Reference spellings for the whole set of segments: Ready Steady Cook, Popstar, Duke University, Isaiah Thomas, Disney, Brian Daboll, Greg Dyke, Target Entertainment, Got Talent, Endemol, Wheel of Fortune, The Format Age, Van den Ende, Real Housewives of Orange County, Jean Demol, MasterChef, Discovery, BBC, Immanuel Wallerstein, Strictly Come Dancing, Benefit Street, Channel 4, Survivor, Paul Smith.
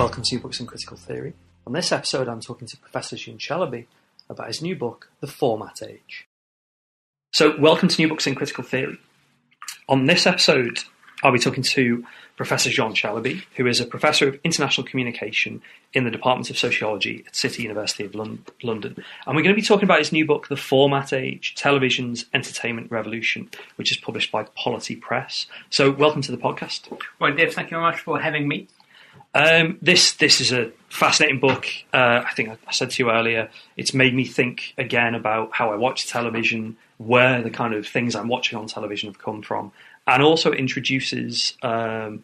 Welcome to New Books in Critical Theory. On this episode, I'm talking to Professor Jean Chalaby about his new book, The Format Age. So, welcome to New Books in Critical Theory. On this episode, I'll be talking to Professor Jean Chalaby, who is a Professor of International Communication in the Department of Sociology at City University of London. And we're going to be talking about his new book, The Format Age, Television's Entertainment Revolution, which is published by Polity Press. So, welcome to the podcast. Well, Dave, thank you very much for having me. This is a fascinating book. I think I said to you earlier, it's made me think again about how I watch television, where the kind of things I'm watching on television have come from, and also introduces, or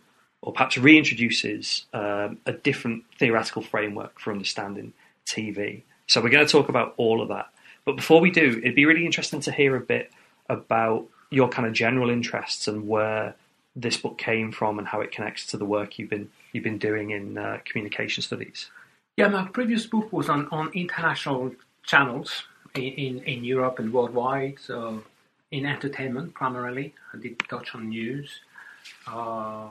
perhaps reintroduces, a different theoretical framework for understanding TV. So we're going to talk about all of that. But before we do, it'd be really interesting to hear a bit about your kind of general interests and where this book came from and how it connects to the work you've been doing in communication studies. Yeah, my previous book was on international channels in Europe and worldwide, so in entertainment primarily. I did touch on news. I've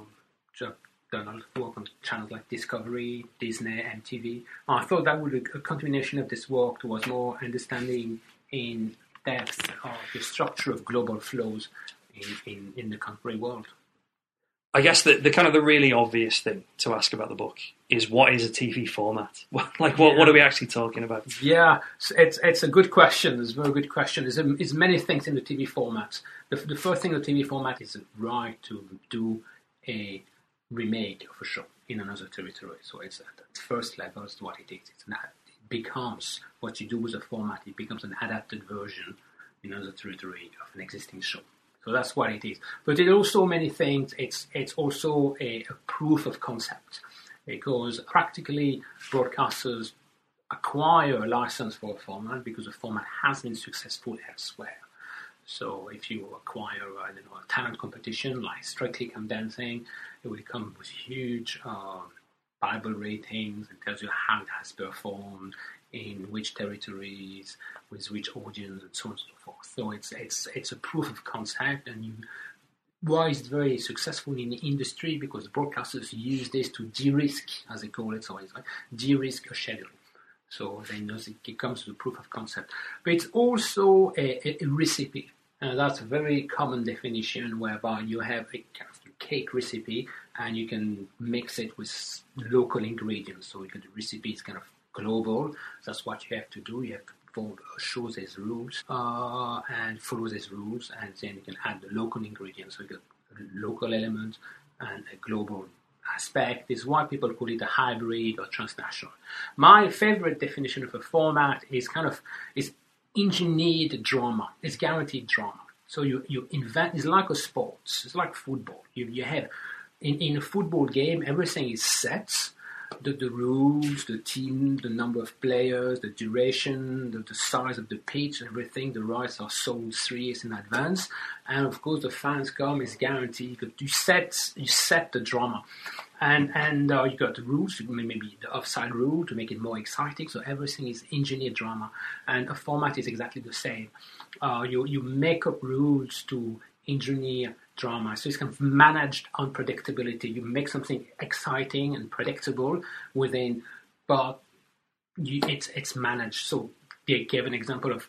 done a lot of work on channels like Discovery, Disney, MTV. I thought that would a continuation of this work towards more understanding in depth of the structure of global flows in the contemporary world. I guess the kind of the really obvious thing to ask about the book is, what is a TV format? What are we actually talking about? Yeah, it's a good question. It's a very good question. There's many things in the TV format. The first thing in the TV format is the right to do a remake of a show in another territory. So it's at the first level is what it is. It becomes what you do with a format. It becomes an adapted version in another territory of an existing show. So that's what it is. But it also many things. It's also a proof of concept, because practically broadcasters acquire a license for a format because the format has been successful elsewhere. So if you acquire, a talent competition like Strictly Come Dancing, it will come with huge Bible ratings and tells you how it has performed, in which territories, with which audience, and so on and so forth. So it's a proof of concept, and why is it very successful in the industry? Because broadcasters use this to de-risk, as they call it, so it's like de-risk a schedule. So they know it comes to the proof of concept. But it's also a recipe, and that's a very common definition, whereby you have a kind of cake recipe, and you can mix it with local ingredients. So the recipe is kind of global. That's what you have to do. You have to show these rules and follow these rules, and then you can add the local ingredients. So you get local elements and a global aspect. This is why people call it a hybrid or transnational. My favorite definition of a format is is engineered drama. It's guaranteed drama. So you invent. It's like a sport. It's like football. You have in a football game, everything is set. The rules, the team, the number of players, the duration, the size of the pitch, everything. The rights are sold 3 years in advance, and of course the fans come. It's guaranteed. You set the drama, and you got the rules, maybe the offside rule to make it more exciting. So everything is engineered drama, and a format is exactly the same. You make up rules to engineer drama. So it's kind of managed unpredictability. You make something exciting and predictable within, but it's managed. So they gave an example of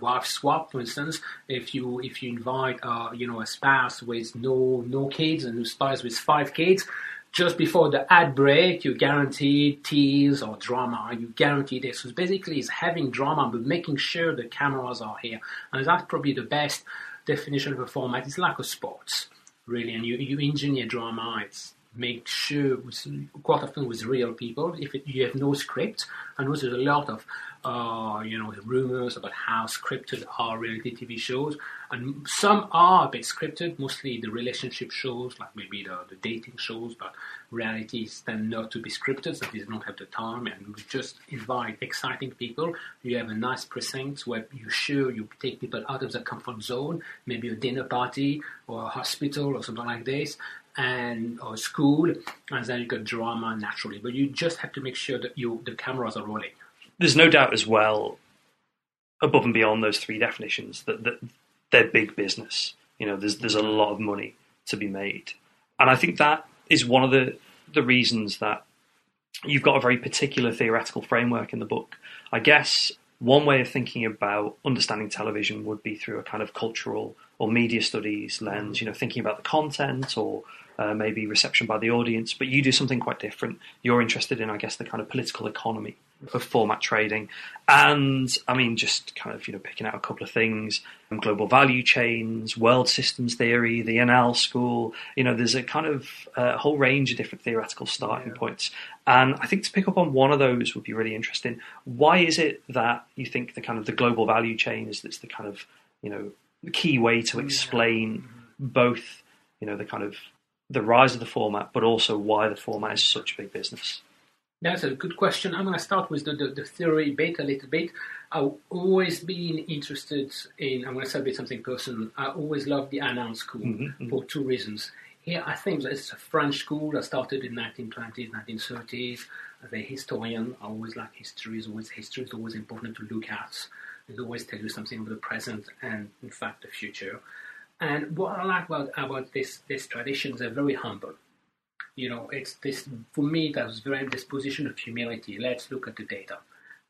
Wife Swap, for instance. If you invite a spouse with no kids and a spouse with 5 kids, just before the ad break, you guarantee tears or drama. You guarantee this. So basically, it's having drama, but making sure the cameras are here. And that's probably the best definition of a format. It's like a sport, really. And you engineer drama. It's make sure, quite often with real people, if you have no script. I know there's a lot of rumors about how scripted are reality TV shows. And some are a bit scripted, mostly the relationship shows, like maybe the dating shows, but realities tend not to be scripted, so they don't have the time, and we just invite exciting people. You have a nice precinct where you take people out of the comfort zone, maybe a dinner party or a hospital or something like this, and or school, and then you got drama naturally. But you just have to make sure that the cameras are rolling. There's no doubt as well, above and beyond those three definitions, that they're big business. You know, there's a lot of money to be made. And I think that is one of the reasons that you've got a very particular theoretical framework in the book. I guess one way of thinking about understanding television would be through a kind of cultural or media studies lens, you know, thinking about the content or maybe reception by the audience. But you do something quite different. You're interested in, I guess, the kind of political economy of format trading. And, I mean, just kind of, you know, picking out a couple of things, global value chains, world systems theory, the NL school, you know, there's a kind of whole range of different theoretical starting points. And I think to pick up on one of those would be really interesting. Why is it that you think the kind of the global value chain is that's the kind of, you know, the key way to explain both, you know, the kind of the rise of the format, but also why the format is such a big business? That's a good question. I'm going to start with the theory bit a little bit. I've always been interested in, I'm going to say a bit something personal, I always loved the Annals school for two reasons. Here, I think it's a French school that started in 1920s, 1930s. The historian, I always like history. History is always important to look at. It always tells you something about the present and, in fact, the future. And what I like about this tradition is they're very humble. You know, it's this, for me, that was very this position of humility. Let's look at the data.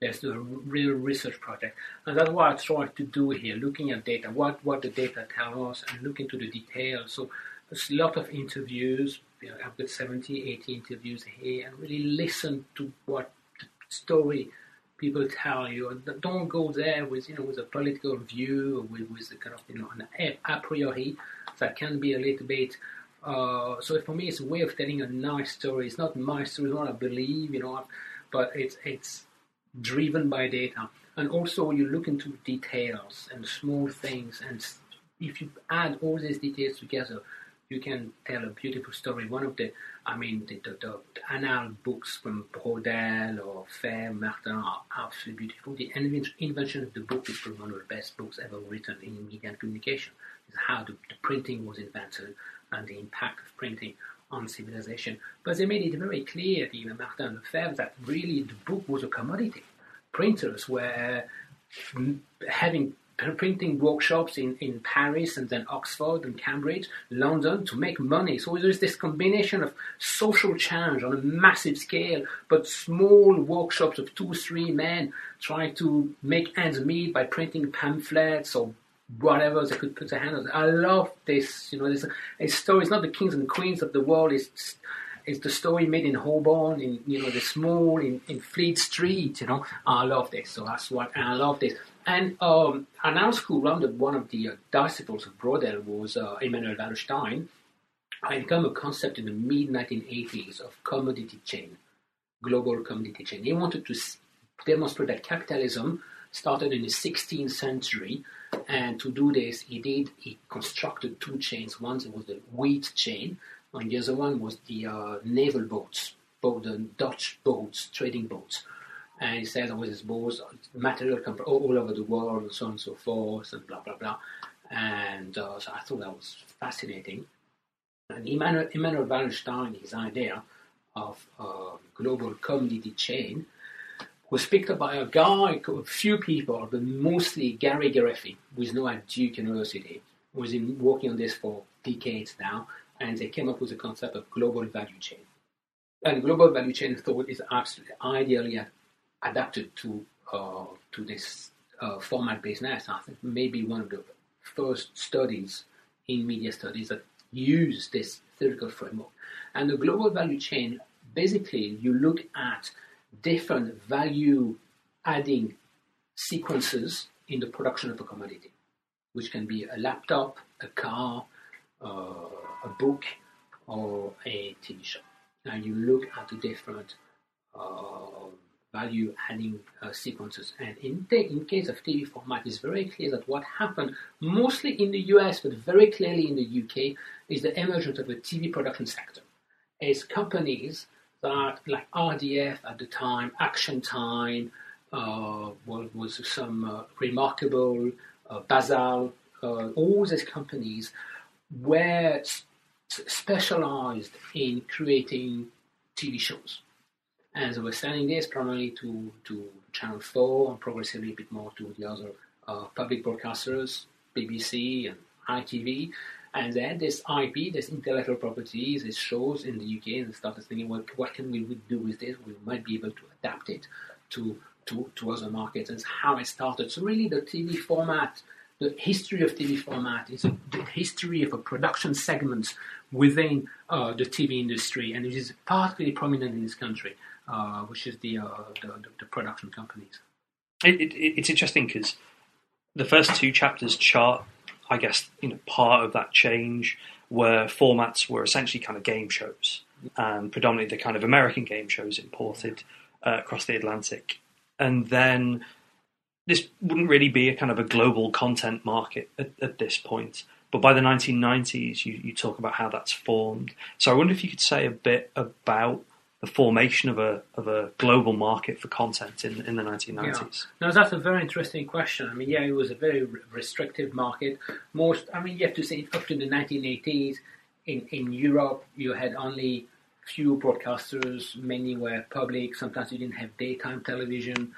Let's do a real research project. And that's what I try to do here, looking at data, what the data tells us, and look into the details. So there's a lot of interviews. You know, I've got 70, 80 interviews here, and really listen to what the story people tell you, and don't go there with, you know, with a political view or with the kind of, you know, an a priori that can be a little bit. So for me, it's a way of telling a nice story. It's not my story, it's not what I believe, you know, but it's driven by data. And also, you look into details and small things, and if you add all these details together, you can tell a beautiful story. One of the annal books from Brodel or Fair, Martin are absolutely beautiful. The invention of the book is probably one of the best books ever written in media and communication. It's how the printing was invented and the impact of printing on civilization. But they made it very clear, even Martin and Lefebvre, that really the book was a commodity. Printers were having printing workshops in Paris and then Oxford and Cambridge, London, to make money. So there's this combination of social change on a massive scale, but small workshops of 2-3 men trying to make ends meet by printing pamphlets or whatever they could put their hand on. I love this, you know, this story. It's not the kings and queens of the world, it's the story made in Holborn, in, you know, the small, in Fleet Street, you know. I love this, so that's what, and I love this. And an art school rounded one of the disciples of Brodel was Immanuel Wallerstein. I became a concept in the mid-1980s of commodity chain, global commodity chain. He wanted to demonstrate that capitalism started in the 16th century, and to do this, he constructed two chains. One was the wheat chain, and the other one was the naval boats, the Dutch boats, trading boats. And he said there was his boats, material come from all over the world, and so on and so forth, and blah, blah, blah. And so I thought that was fascinating. And Immanuel Wallerstein, his idea of global commodity chain, was picked up by a few people, but mostly Gary Gereffy, who is now at Duke University, who has been working on this for decades now, and they came up with the concept of global value chain. And global value chain thought is absolutely ideally adapted to this format business. I think maybe one of the first studies in media studies that use this theoretical framework. And the global value chain, basically, you look at different value-adding sequences in the production of a commodity, which can be a laptop, a car, a book, or a TV show. Now you look at the different value-adding sequences. And in case of TV format, it's very clear that what happened, mostly in the US, but very clearly in the UK, is the emergence of a TV production sector. It's companies that, like RDF at the time, Action Time, what was some Remarkable, Basel, all these companies were specialized in creating TV shows. And they were selling this primarily to Channel 4 and progressively a bit more to the other public broadcasters, BBC and ITV. And then this IP, this intellectual property, these shows in the UK, and they started thinking, well, what can we do with this? We might be able to adapt it to other markets. And how it started. So really the TV format, the history of TV format is the history of a production segments within the TV industry, and it is particularly prominent in this country, which is the production companies. It's interesting because the first two chapters chart, I guess, you know, part of that change where formats were essentially kind of game shows, and predominantly the kind of American game shows imported across the Atlantic, and then. This wouldn't really be a kind of a global content market at this point. But by the 1990s, you talk about how that's formed. So I wonder if you could say a bit about the formation of a global market for content in the 1990s. Yeah. Now, that's a very interesting question. I mean, yeah, it was a very restrictive market. You have to say up to the 1980s, in Europe, you had only few broadcasters. Many were public. Sometimes you didn't have daytime television.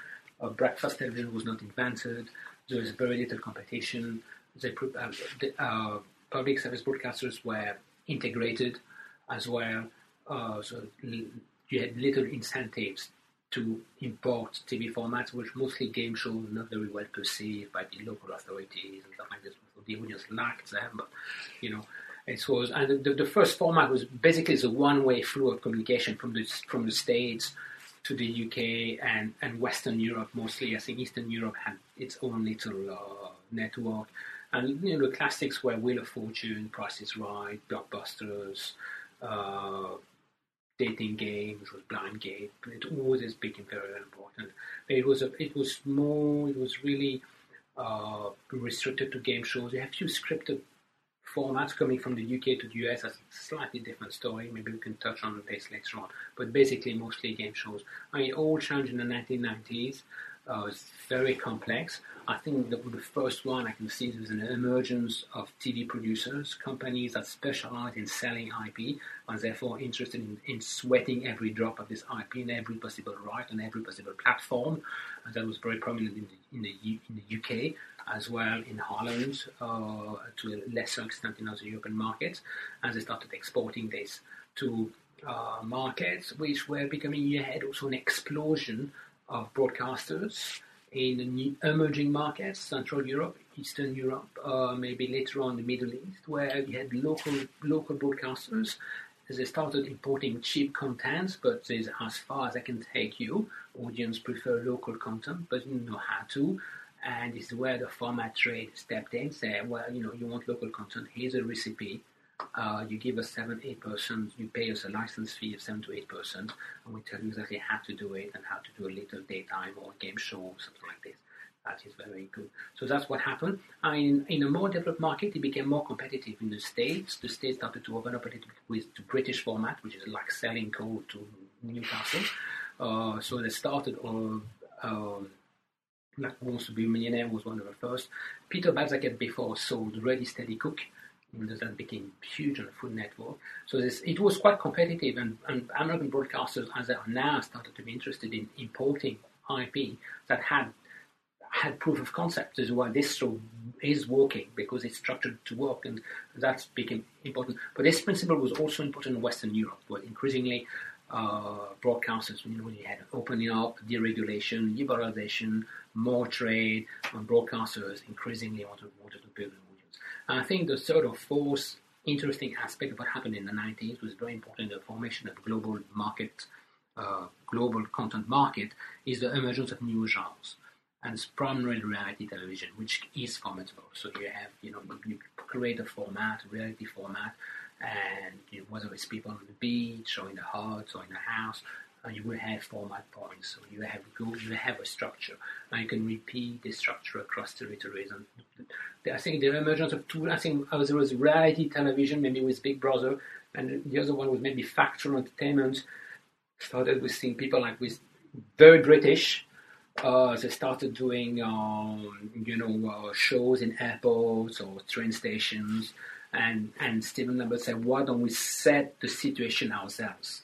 Breakfast television was not invented. There was very little competition. The public service broadcasters were integrated as well. So you had little incentives to import TV formats, which mostly game shows, not very well perceived by the local authorities and stuff like this. The audience lacked them, but it was. And the first format was basically the one-way flow of communication from the States to the UK and Western Europe mostly. I think Eastern Europe had its own little network. And, the classics were Wheel of Fortune, Price is Right, Blockbusters, Dating Game, which was Blind Gate. It always became very important. But it was really restricted to game shows. You have a few scripted formats coming from the UK to the US. That's a slightly different story. Maybe we can touch on this later on. But basically, mostly game shows. It all changed in the 1990s. It's very complex. I think the first one I can see is an emergence of TV producers, companies that specialize in selling IP and therefore interested in sweating every drop of this IP in every possible right and every possible platform. And that was very prominent in the UK. As well in Holland, to a lesser extent in other European markets, and they started exporting this to markets, which were becoming, you had also an explosion of broadcasters in the new emerging markets, Central Europe, Eastern Europe, maybe later on the Middle East, where you had local broadcasters. They started importing cheap contents, but says, as far as I can take you, audience prefer local content, but you know how to. And it's where the format trade stepped in, say, well, you want local content, here's a recipe. You give us 7-8%, you pay us a license fee of 7-8%, and we tell you exactly how to do it and how to do a little daytime or a game show or something like this. That is very good. So that's what happened. In a more developed market, it became more competitive. In the States, started to open up a little bit with the British format, which is like selling coal to Newcastle. So they started on... Like Who Wants to be a Millionaire was one of the first. Peter Balzac before sold Ready Steady Cook, that became huge on the Food Network. So it was quite competitive, and American broadcasters, as they are now, started to be interested in importing IP that had proof of concept. This is why this show is working, because it's structured to work, and that became important. But this principle was also important in Western Europe, where increasingly broadcasters, when you had opening up, deregulation, liberalization, more trade, and broadcasters increasingly wanted to build an audience. And I think the third or fourth interesting aspect of what happened in the 90s was very important in the formation of global market, global content market, is the emergence of new genres. And it's primarily reality television, which is formatable. So you have, you create a format, a reality format, and whether it's people on the beach or in the huts or in the house, and you will have format points, so you have a structure, and you can repeat the structure across territories. And I think the emergence of two, I think there was reality television, maybe with Big Brother, and the other one was maybe factual entertainment. Started with seeing people like with very British. They started doing, shows in airports or train stations, and Stephen Lambert said, "Why don't we set the situation ourselves?"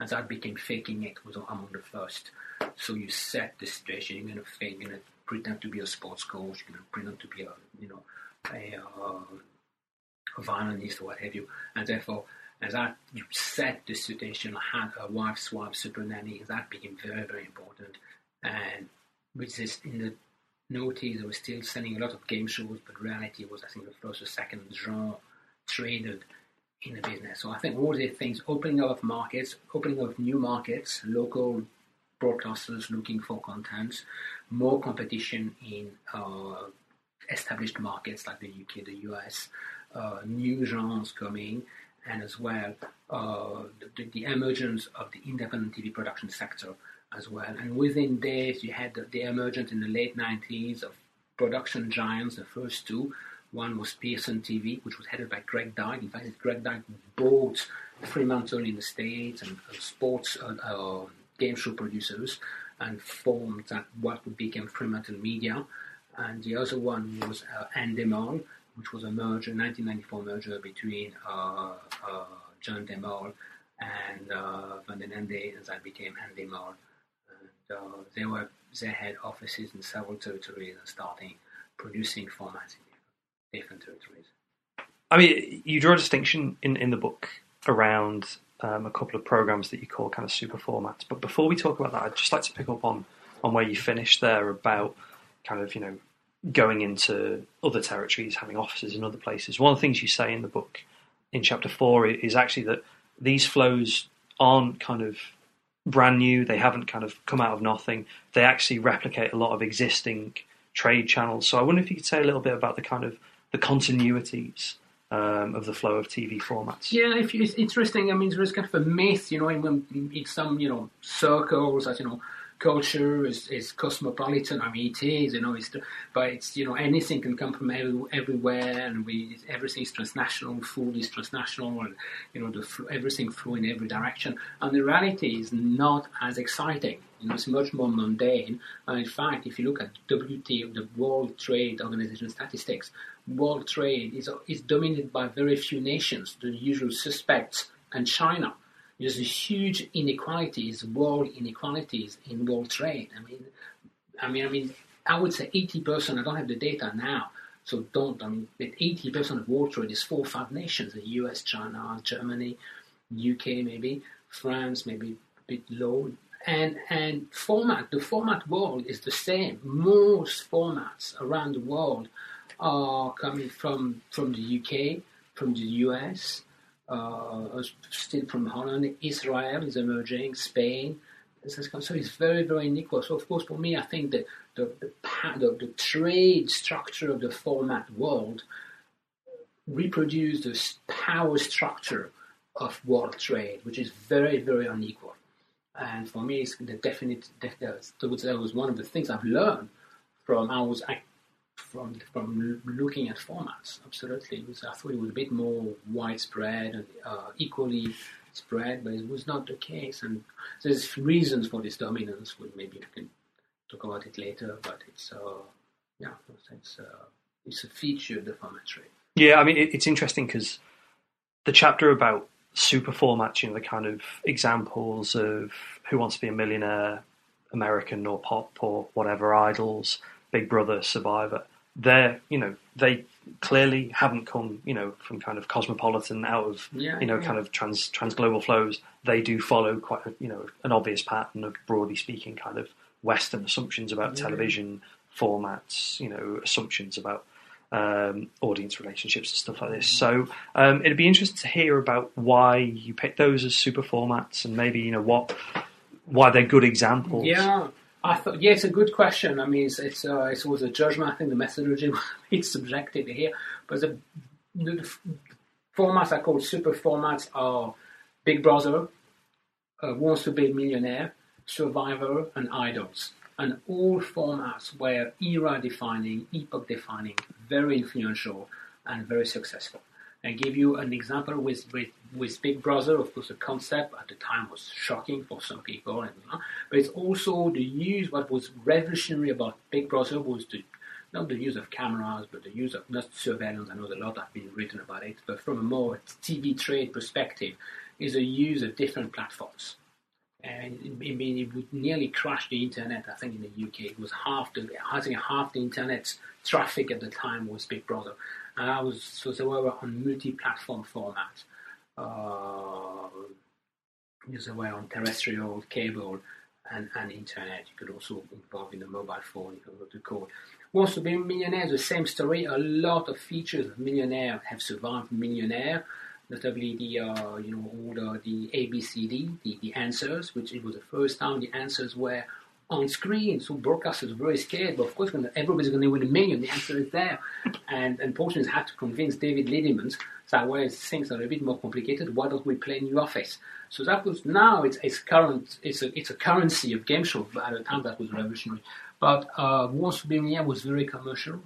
And that became faking it was among the first. So you set the situation. You're gonna fake. You're gonna pretend to be a sports coach. You're gonna pretend to be a violinist or what have you. And therefore, as that you set the situation, had a wife swap, super nanny. That became very, very important. And which is in the noughties, they were still selling a lot of game shows, but reality was, I think, the first or second genre traded in the business. So I think all these things, opening up markets, opening up new markets, local broadcasters looking for content, more competition in established markets like the UK, the US, new genres coming, and as well the emergence of the independent TV production sector as well. And within days, you had the emergence in the late 90s of production giants, the first two. One was Pearson TV, which was headed by Greg Dyke. In fact, Greg Dyke bought Fremantle in the States and sports game show producers and formed that what would become Fremantle Media. And the other one was Endemol, which was a merger, 1994 merger between Jean Demol and Van den Ende, and that became Endemol. And they had offices in several territories and starting producing formats. Different territories. I mean, you draw a distinction in the book around a couple of programs that you call kind of super formats. But before we talk about that, I'd just like to pick up on where you finished there about kind of, going into other territories, having offices in other places. One of the things you say in the book in chapter 4 is actually that these flows aren't kind of brand new. They haven't kind of come out of nothing. They actually replicate a lot of existing trade channels. So I wonder if you could say a little bit about the kind of the continuities of the flow of TV formats. Yeah, it's interesting. I mean, there's kind of a myth, in some, circles that, culture is cosmopolitan. I mean, it is, but it's, anything can come from everywhere, and everything is transnational, food is transnational, and, everything flew in every direction. And the reality is not as exciting. It's much more mundane. And in fact, if you look at WTO, the World Trade Organization statistics, world trade is dominated by very few nations, the usual suspects, and China. There's huge inequalities, world inequalities in world trade. I mean, I would say 80%. I don't have the data now, so don't. I mean, but 80% of world trade is 4 or 5 nations: the U.S., China, Germany, U.K., maybe France, maybe a bit low. And the format world is the same. Most formats around the world are coming from the U.K., from the U.S. Still from Holland, Israel is emerging, Spain. So it's very, very unequal. So of course, for me, I think that the trade structure of the format world reproduces the power structure of world trade, which is very, very unequal. And for me, it's the that was one of the things I've learned from looking at formats, absolutely. I thought it was a bit more widespread and equally spread, but it was not the case. And there's reasons for this dominance. Well, maybe we can talk about it later, but it's a feature of the format trade. Yeah, I mean, it's interesting because the chapter about super formats, the kind of examples of Who Wants to be a Millionaire, American or Pop or whatever, Idols, Big Brother, Survivor, they clearly haven't come, from kind of cosmopolitan out of, kind of transglobal flows. They do follow quite, an obvious pattern of, broadly speaking, kind of Western assumptions about television formats, assumptions about audience relationships and stuff like this. So it'd be interesting to hear about why you picked those as super formats and maybe, why they're good examples. Yeah. I thought, it's a good question. I mean, it was a judgment. I think the methodology is subjective here, but the formats I call super formats are Big Brother, Wants to be a Millionaire, Survivor, and Idols. And all formats were era-defining, epoch-defining, very influential, and very successful. I give you an example with Big Brother. Of course, the concept at the time was shocking for some people, but it's also the use. What was revolutionary about Big Brother was not the use of cameras, but the use of not surveillance. I know a lot have been written about it, but from a more TV trade perspective, is the use of different platforms. And I mean, it would nearly crash the internet. I think in the UK, it was half the internet's traffic at the time was Big Brother. And they were on multi-platform format. They were on terrestrial, cable, and internet. You could also involve in the mobile phone, you could go to call. Wants to be a Millionaire, the same story. A lot of features of Millionaire have survived Millionaire, notably the ABCD, the answers, which it was the first time the answers were on screen, so broadcasters were very scared, but of course when everybody's going to win a million, the answer is there. And Portions had to convince David Liddiman that whereas things are a bit more complicated, why don't we play New Office? So that was, now it's a currency of game show, but at the time that was revolutionary. But Wants to be a Millionaire was very commercial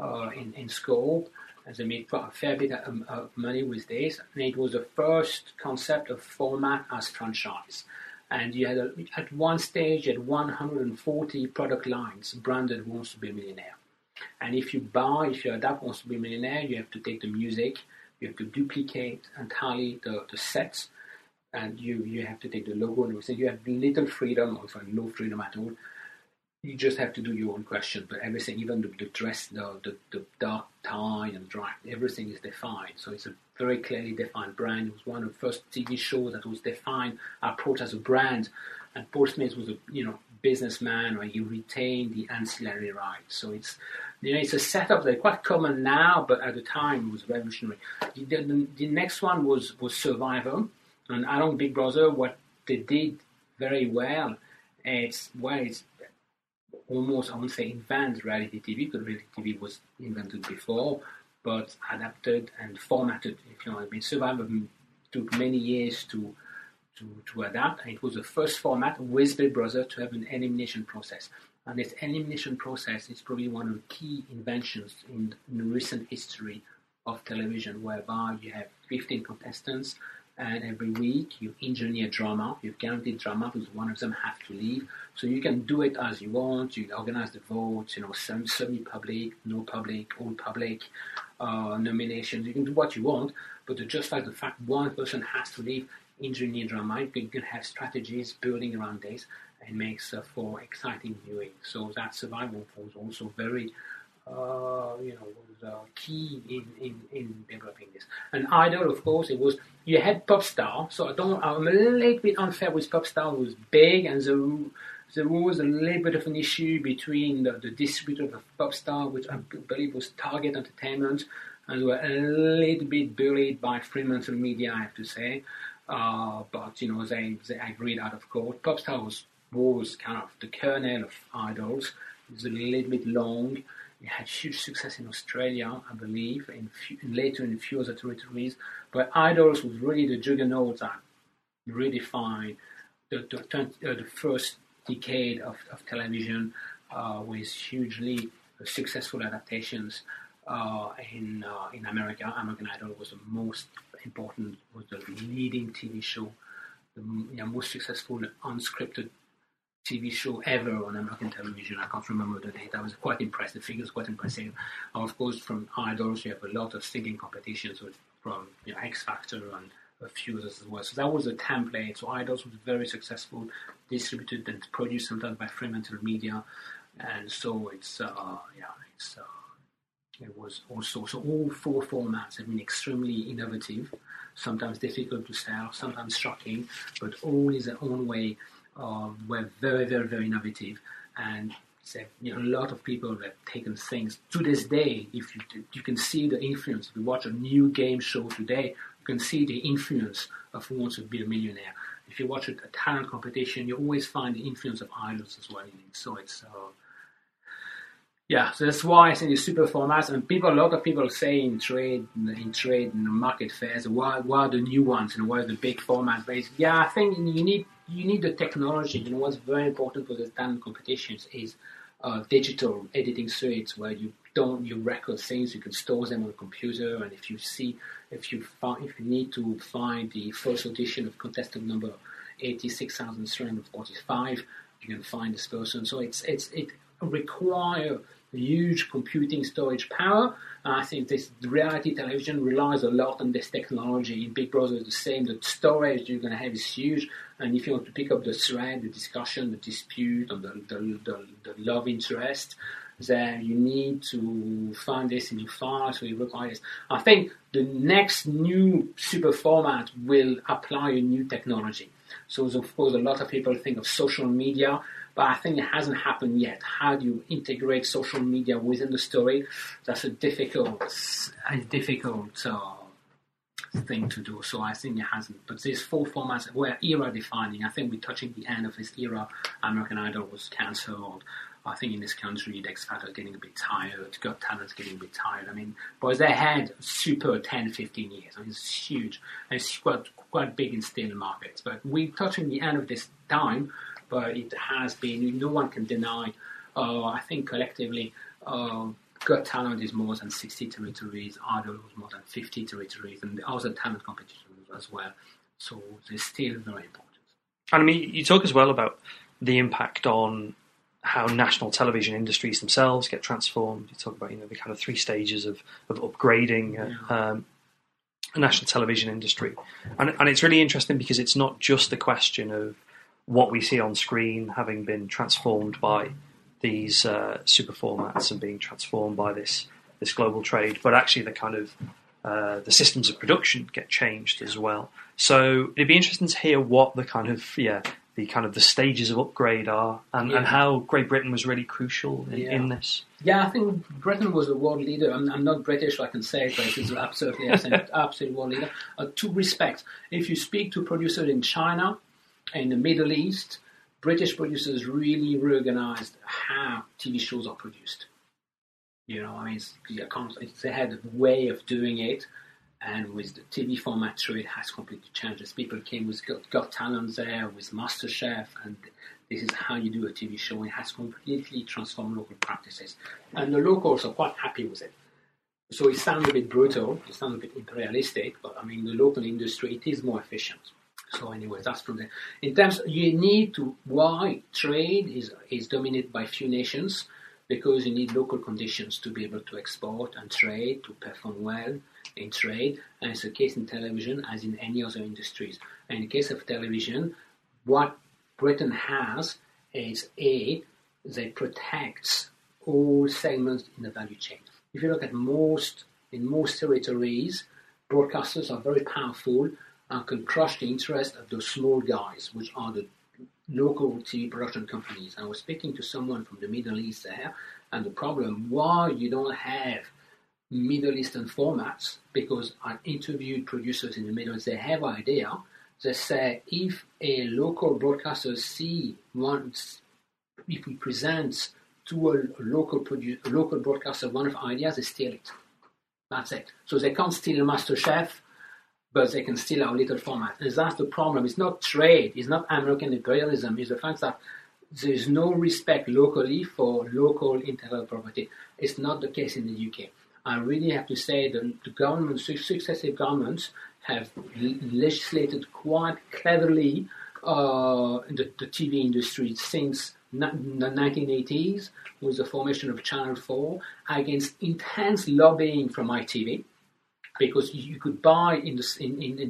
in scope, and they made a fair bit of money with this, and it was the first concept of format as franchise. And you had at one stage, you had 140 product lines branded Wants to be a Millionaire. And if you adapt Wants to be a Millionaire, you have to take the music, you have to duplicate entirely the sets, and you have to take the logo and everything. You have little freedom, or no freedom at all. You just have to do your own question, but everything, even the dress, the dark tie and drag, everything is defined. So it's a very clearly defined brand. It was one of the first TV shows that was defined, approached as a brand. And Paul Smith was a businessman, where he retained the ancillary rights. So it's a setup that's quite common now, but at the time it was revolutionary. The next one was Survivor, and along Big Brother, what they did very well, it's almost, I wouldn't say invent reality TV, because reality TV was invented before, but adapted and formatted, if you know what I mean. Survivor took many years to adapt, and it was the first format with Big Brother to have an elimination process. And this elimination process is probably one of the key inventions in recent history of television, whereby you have 15 contestants, and every week you engineer drama, you guaranteed drama because one of them have to leave. So you can do it as you want, you organize the votes, semi-public, no public, all public, nominations, you can do what you want, but the fact one person has to leave, engineer drama, you can have strategies building around this, and makes for exciting viewing. So that Survival was also very key in developing this. And Idol, of course, it was, you had Popstar, so I'm a little bit unfair with Popstar, it was big, and there was a little bit of an issue between the distributor of Popstar, which I believe was Target Entertainment, and were a little bit bullied by Fremantle Media, I have to say, but, they agreed out of court. Popstar was kind of the kernel of Idols, it was a little bit long. It had huge success in Australia, I believe, and later in a few other territories. But Idols was really the juggernaut that redefined the first decade of television with hugely successful adaptations in America. American Idol was the most important, was the leading TV show, the most successful unscripted TV show ever on American television. I can't remember the date. I was quite impressed. The figures quite impressive. Of course, from Idols, you have a lot of singing competitions from X Factor and a few others as well. So that was the template. So Idols was very successful, distributed and produced sometimes by Fremantle Media, and so it was also, so all four formats have been extremely innovative, sometimes difficult to sell, sometimes shocking, but all is their own way. Were very, very, very innovative, and a lot of people have taken things to this day. If you can see the influence, if you watch a new game show today, you can see the influence of Who Wants to be a Millionaire. If you watch a talent competition, you always find the influence of Idols as well in it. So Yeah, so that's why I think it's super formats, and people, a lot of people say in trade and market fairs, what are the new ones and what are the big formats? But yeah, I think you need the technology. You know, what's very important for the talent competitions is digital editing suites where you record things, you can store them on a computer, and if you need to find the first audition of contestant number 86,345, you can find this person. So it require huge computing storage power. I think this reality television relies a lot on this technology. In Big Brother, the same. The storage you're going to have is huge. And if you want to pick up the thread, the discussion, the dispute, or the love interest, then you need to find this in your files. So it requires. I think the next new super format will apply a new technology. So, of course, a lot of people think of social media, but I think it hasn't happened yet. How do you integrate social media within the story? That's a difficult thing to do. So I think it hasn't. But these four formats were era-defining. I think we're touching the end of this era. American Idol was cancelled. I think in this country, X Factor getting a bit tired. Got Talent getting a bit tired. I mean, boys, they had super 10, 15 years. I mean, it's huge. And it's quite big in still markets. But we're touching the end of this time. But it has been, no one can deny, I think collectively, Got Talent is more than 60 territories, Idols more than 50 territories, and the other talent competitions as well. So they're still very important. And I mean, you talk as well about the impact on how national television industries themselves get transformed. You talk about, the kind of three stages of upgrading a national television industry. And it's really interesting because it's not just the question of what we see on screen having been transformed by these super formats and being transformed by this global trade, but actually the kind of the systems of production get changed as well. So it'd be interesting to hear what the stages of upgrade are and how Great Britain was really crucial in this. Yeah, I think Britain was a world leader. I'm not British, so I can say it, but it's absolutely an absolute world leader. Two respects. If you speak to producers in China, in the Middle East, British producers really reorganized how TV shows are produced. They had a way of doing it, and with the TV format through, it has completely changed. As people came with Got Talent there, with MasterChef, and this is how you do a TV show. It has completely transformed local practices. And the locals are quite happy with it. So it sounds a bit brutal, it sounds a bit imperialistic, but the local industry, it is more efficient. So anyway, that's from there. In terms, you need to, why trade is dominated by few nations, because you need local conditions to be able to export and trade, to perform well in trade. And it's the case in television as in any other industries. And in the case of television, what Britain has is they protect all segments in the value chain. If you look at in most territories, broadcasters are very powerful and can crush the interest of those small guys, which are the local TV production companies. I was speaking to someone from the Middle East there, and the problem why you don't have Middle Eastern formats, because I interviewed producers in the Middle East, they have idea. They say, if a local broadcaster if we present to a local broadcaster one of ideas, they steal it. That's it. So they can't steal a MasterChef, but they can steal our little format. And that's the problem. It's not trade. It's not American imperialism. It's the fact that there is no respect locally for local intellectual property. It's not the case in the UK. I really have to say that the governments, successive governments, have legislated quite cleverly the TV industry since the 1980s, with the formation of Channel 4, against intense lobbying from ITV. Because you could buy, in the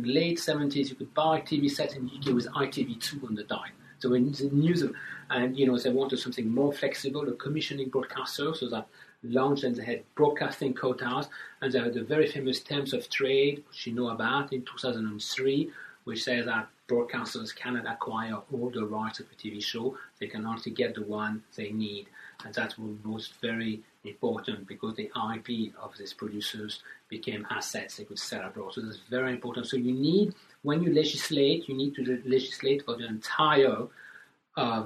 late 70s, you could buy TV sets in the UK with ITV2 on the dime. So when the news, they wanted something more flexible, a commissioning broadcaster, so that launched and they had broadcasting quotas, and they had the very famous Terms of Trade, which you know about, in 2003, which says that broadcasters cannot acquire all the rights of a TV show, they can only get the one they need. And that was very important because the IP of these producers became assets they could sell abroad. So that's very important. So you need, when you legislate, you need to legislate for the entire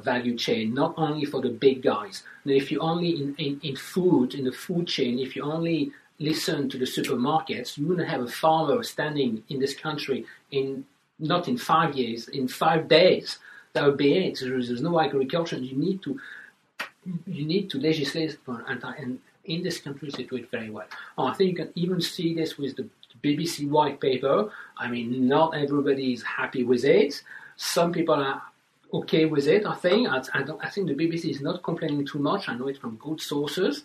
value chain, not only for the big guys. And if you only in food, in the food chain, if you only listen to the supermarkets, you wouldn't have a farmer standing in this country in not in 5 years, in 5 days. That would be it. There's no agriculture. You need to legislate for and in this country they do it very well. Oh, I think you can even see this with the BBC white paper. I mean, not everybody is happy with it. Some people are okay with it, I think. I think the BBC is not complaining too much. I know it from good sources.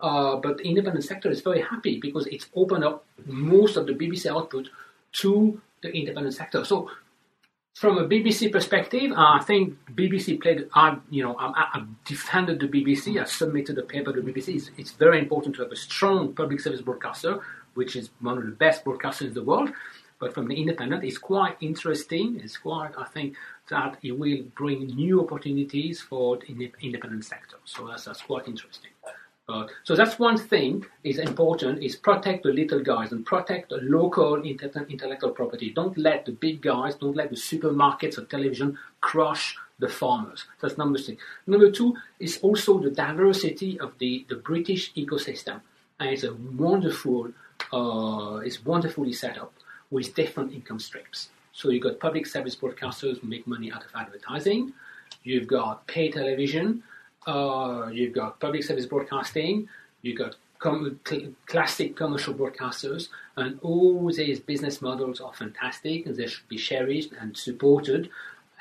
But the independent sector is very happy because it's opened up most of the BBC output to the independent sector. So from a BBC perspective, I think BBC played, I defended the BBC. I submitted a paper to the BBC. It's very important to have a strong public service broadcaster, which is one of the best broadcasters in the world. But from the independent, it's quite interesting. I think that it will bring new opportunities for the independent sector. So that's quite interesting. So that's one thing is important, is protect the little guys and protect the local intellectual property. Don't let the big guys, don't let the supermarkets or television crush the farmers. That's number 6. Number 2 is also the diversity of the British ecosystem. And it's wonderfully set up with different income streams. So you've got public service broadcasters who make money out of advertising. You've got pay television. You've got public service broadcasting, you've got classic commercial broadcasters, and all these business models are fantastic and they should be cherished and supported.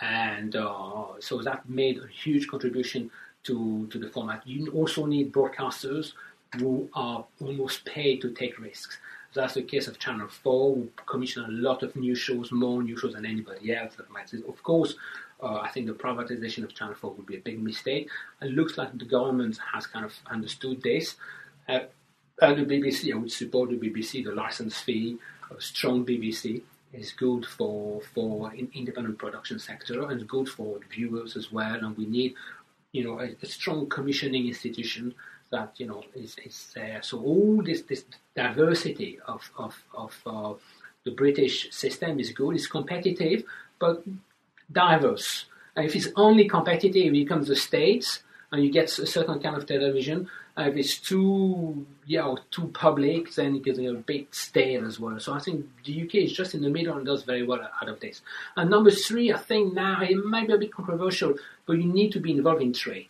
And so that made a huge contribution to the format. You also need broadcasters who are almost paid to take risks. That's the case of Channel 4, who commission a lot of new shows, more new shows than anybody else. Of course, I think the privatization of Channel 4 would be a big mistake. It looks like the government has kind of understood this. And the BBC, I would support the BBC. The license fee, a strong BBC, is good for independent production sector and good for viewers as well. And we need, a strong commissioning institution that is there. So all this diversity of the British system is good. It's competitive, but diverse. And if it's only competitive, it becomes the States, and you get a certain kind of television. If it's too public, then it gets a bit stale as well. So I think the UK is just in the middle and does very well out of this. And number 3, I think now it might be a bit controversial, but you need to be involved in trade.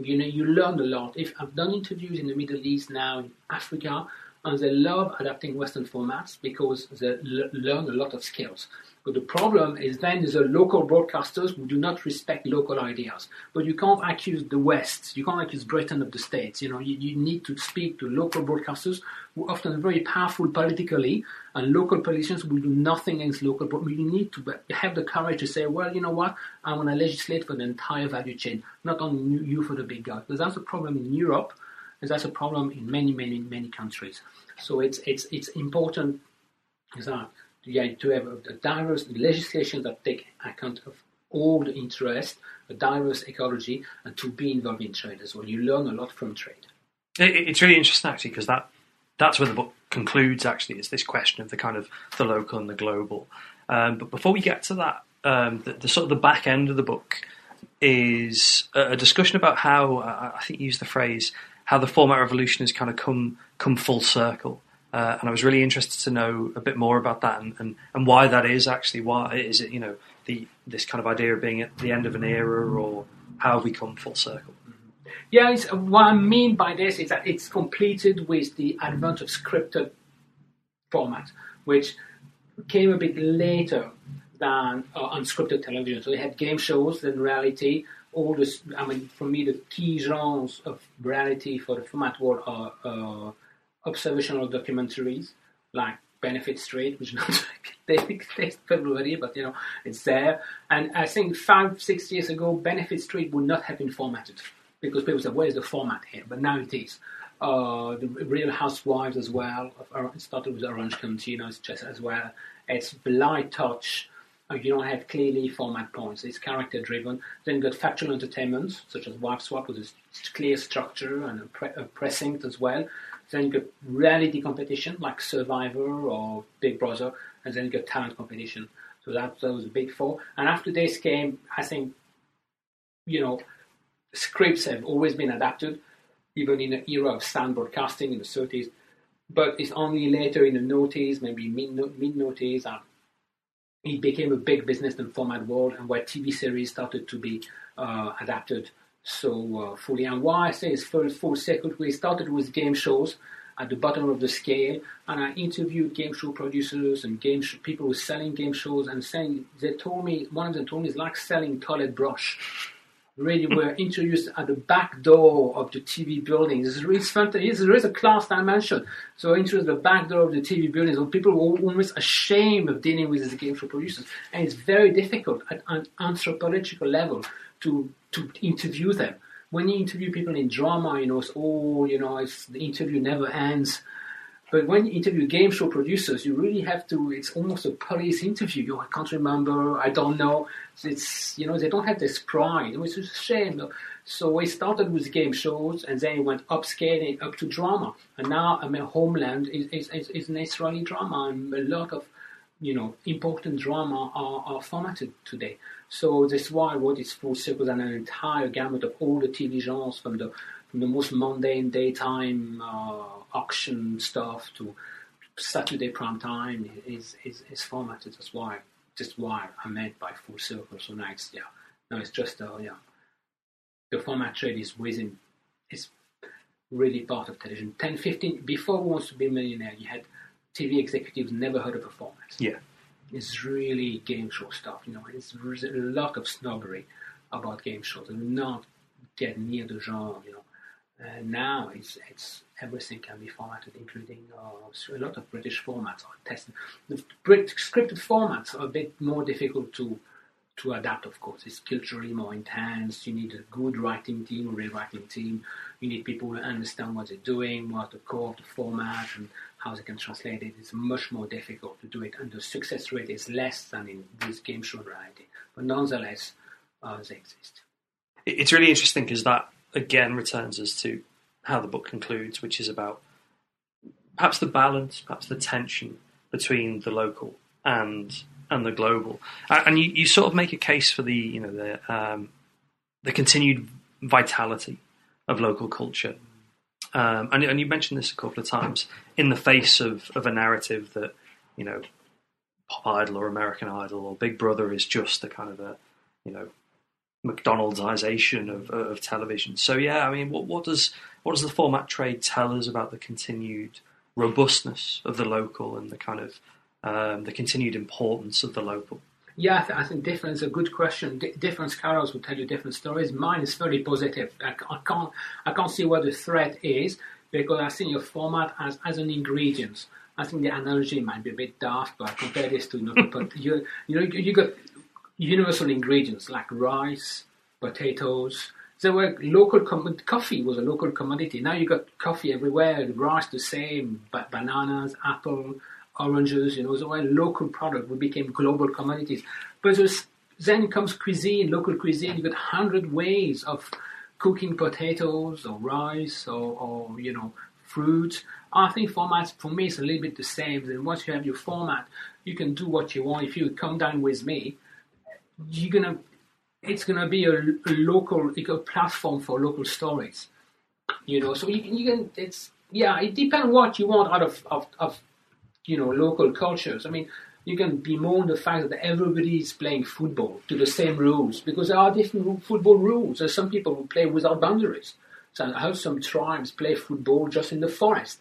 You learn a lot. If I've done interviews in the Middle East now, in Africa, and they love adapting Western formats because they learn a lot of skills. But the problem is then the local broadcasters who do not respect local ideas. But you can't accuse the West, you can't accuse Britain of the States. You need to speak to local broadcasters who are often very powerful politically, and local politicians will do nothing against local broadcasters. You need to have the courage to say, well, you know what, I want to legislate for the entire value chain, not only you for the big guys. Because that's a problem in Europe, and that's a problem in many, many, many countries. So it's important that to have a diverse legislation that take account of all the interest, a diverse ecology, and to be involved in trade as well. You learn a lot from trade. It's really interesting, actually, because that's where the book concludes, actually, is this question of the kind of the local and the global. But before we get to that, the sort of the back end of the book is a discussion about how, I think you used the phrase, how the format revolution has kind of come full circle. And I was really interested to know a bit more about that and why that is actually. Why is it, this kind of idea of being at the end of an era, or how have we come full circle? Yeah, what I mean by this is that it's completed with the advent of scripted format, which came a bit later than unscripted television. So they had game shows, then reality. For me, the key genres of reality for the format world are observational documentaries like Benefit Street, which not taste for everybody, but it's there. And I think 5-6 years ago, Benefit Street would not have been formatted because people said, "Where's the format here?" But now it is. The Real Housewives as well. It started with Orange County, it's just as well. It's light touch. You don't have clearly format points. It's character-driven. Then you've got factual entertainment, such as Wife Swap, with a clear structure and a precinct as well. Then you've got reality competition, like Survivor or Big Brother. And then you've got talent competition. So that was the big 4. And after this came, I think, you know, scripts have always been adapted, even in the era of sound broadcasting in the 30s. But it's only later in the noughties, maybe mid-noughties, that it became a big business in the format world, and where TV series started to be adapted so fully. And why I say it's full circle, we started with game shows at the bottom of the scale, and I interviewed game show producers and people who were selling game shows, and saying, they told me, one of them told me, it's like selling toilet brush. Really were introduced at the back door of the TV building. There is a class dimension. So introduced the back door of the TV building. So people were almost ashamed of dealing with these game show producers. And it's very difficult at an anthropological level to interview them. When you interview people in drama, you know, it's all, you know, it's, the interview never ends. But when you interview game show producers, you really have to, it's almost a police interview. You know, I can't remember, I don't know. It's, you know, they don't have this pride, which is a shame. So we started with game shows, and then it went upscaling up to drama. And now, I mean, Homeland is an Israeli drama, and a lot of, you know, important drama are formatted today. So that's why I wrote it's full circle, and an entire gamut of all the TV genres, from the most mundane daytime auction stuff to Saturday prime time is formatted. That's why I meant by full circle. So now it's just the format trade is really part of television. 10, 15 before Who Wants to be a Millionaire, you had TV executives never heard of a format. Yeah, it's really game show stuff. You know, there's a lot of snobbery about game shows, and not get near the genre. You know. Now it's everything can be formatted, including a lot of British formats are tested. The scripted formats are a bit more difficult to adapt, of course. It's culturally more intense. You need a good writing team, rewriting team. You need people who understand what they're doing, what the core of the format, and how they can translate it. It's much more difficult to do it, and the success rate is less than in this game show variety. But nonetheless, they exist. It's really interesting because that, again, returns us to how the book concludes, which is about perhaps the balance, perhaps the tension between the local and the global. And you sort of make a case for the continued vitality of local culture. And you mentioned this a couple of times, in the face of a narrative that, you know, Pop Idol or American Idol or Big Brother is just a kind of a, you know, McDonaldization of television. So yeah, I mean, what does the format trade tell us about the continued robustness of the local and the kind of the continued importance of the local? Yeah, I think difference is a good question. Different scholars will tell you different stories. Mine is very positive. I can't see what the threat is, because I think your format as an ingredient. I think the analogy might be a bit daft, but I compare this to another. But you got universal ingredients like rice, potatoes. There were local coffee was a local commodity. Now you got coffee everywhere, rice the same, but bananas, apple, oranges. You know, there were local products. We became global commodities. But then comes cuisine, local cuisine. You got 100 ways of cooking potatoes or rice or you know, fruits. I think formats, for me, is a little bit the same. Then once you have your format, you can do what you want. If you come down with me, it's gonna be a local, like a platform for local stories, you know. So you can. It depends what you want out of you know, local cultures. I mean, you can bemoan the fact that everybody is playing football to the same rules, because there are different football rules. There's some people who play without boundaries. So I heard some tribes play football just in the forest.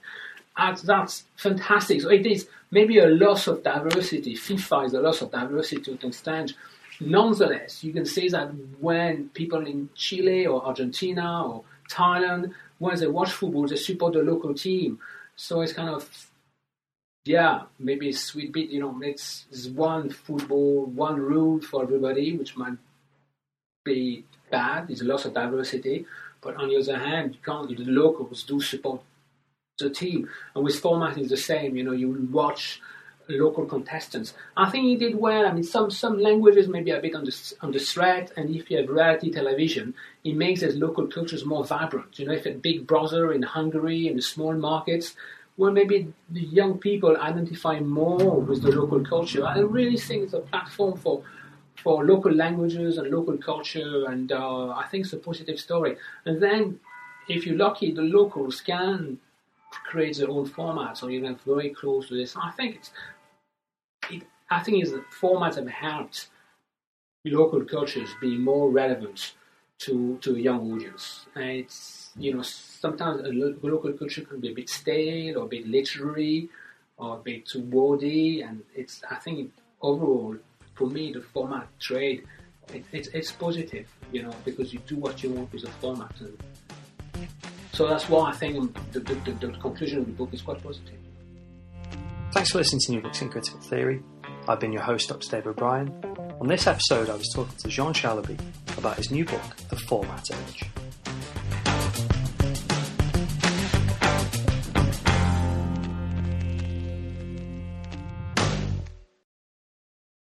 That's fantastic. So it is maybe a loss of diversity. FIFA is a loss of diversity to an extent. Nonetheless, you can say that when people in Chile or Argentina or Thailand, when they watch football, they support the local team. So it's kind of, maybe it's sweet bit, you know, it's one football, one rule for everybody, which might be bad. It's a loss of diversity. But on the other hand, the locals do support the team. And with format, it's the same. You know, you watch local contestants. I think he did well. I mean, some languages may be a bit on the threat, and if you have reality television, it makes those local cultures more vibrant. You know, if a Big Brother in Hungary, in the small markets, where maybe the young people identify more with the local culture. I really think it's a platform for for local languages and local culture, and I think it's a positive story. And then, if you're lucky, the locals can create their own formats or even very close to this. I think the formats have helped local cultures be more relevant to a young audience. And it's, you know, sometimes a local culture can be a bit stale or a bit literary or a bit too wordy, and it's, I think, overall, for me, the format trade, it's positive, you know, because you do what you want with the format. And so that's why I think the conclusion of the book is quite positive. Thanks for listening to New Books in Critical Theory. I've been your host, Dr. Dave O'Brien. On this episode, I was talking to Jean Chalaby about his new book, The Format Age.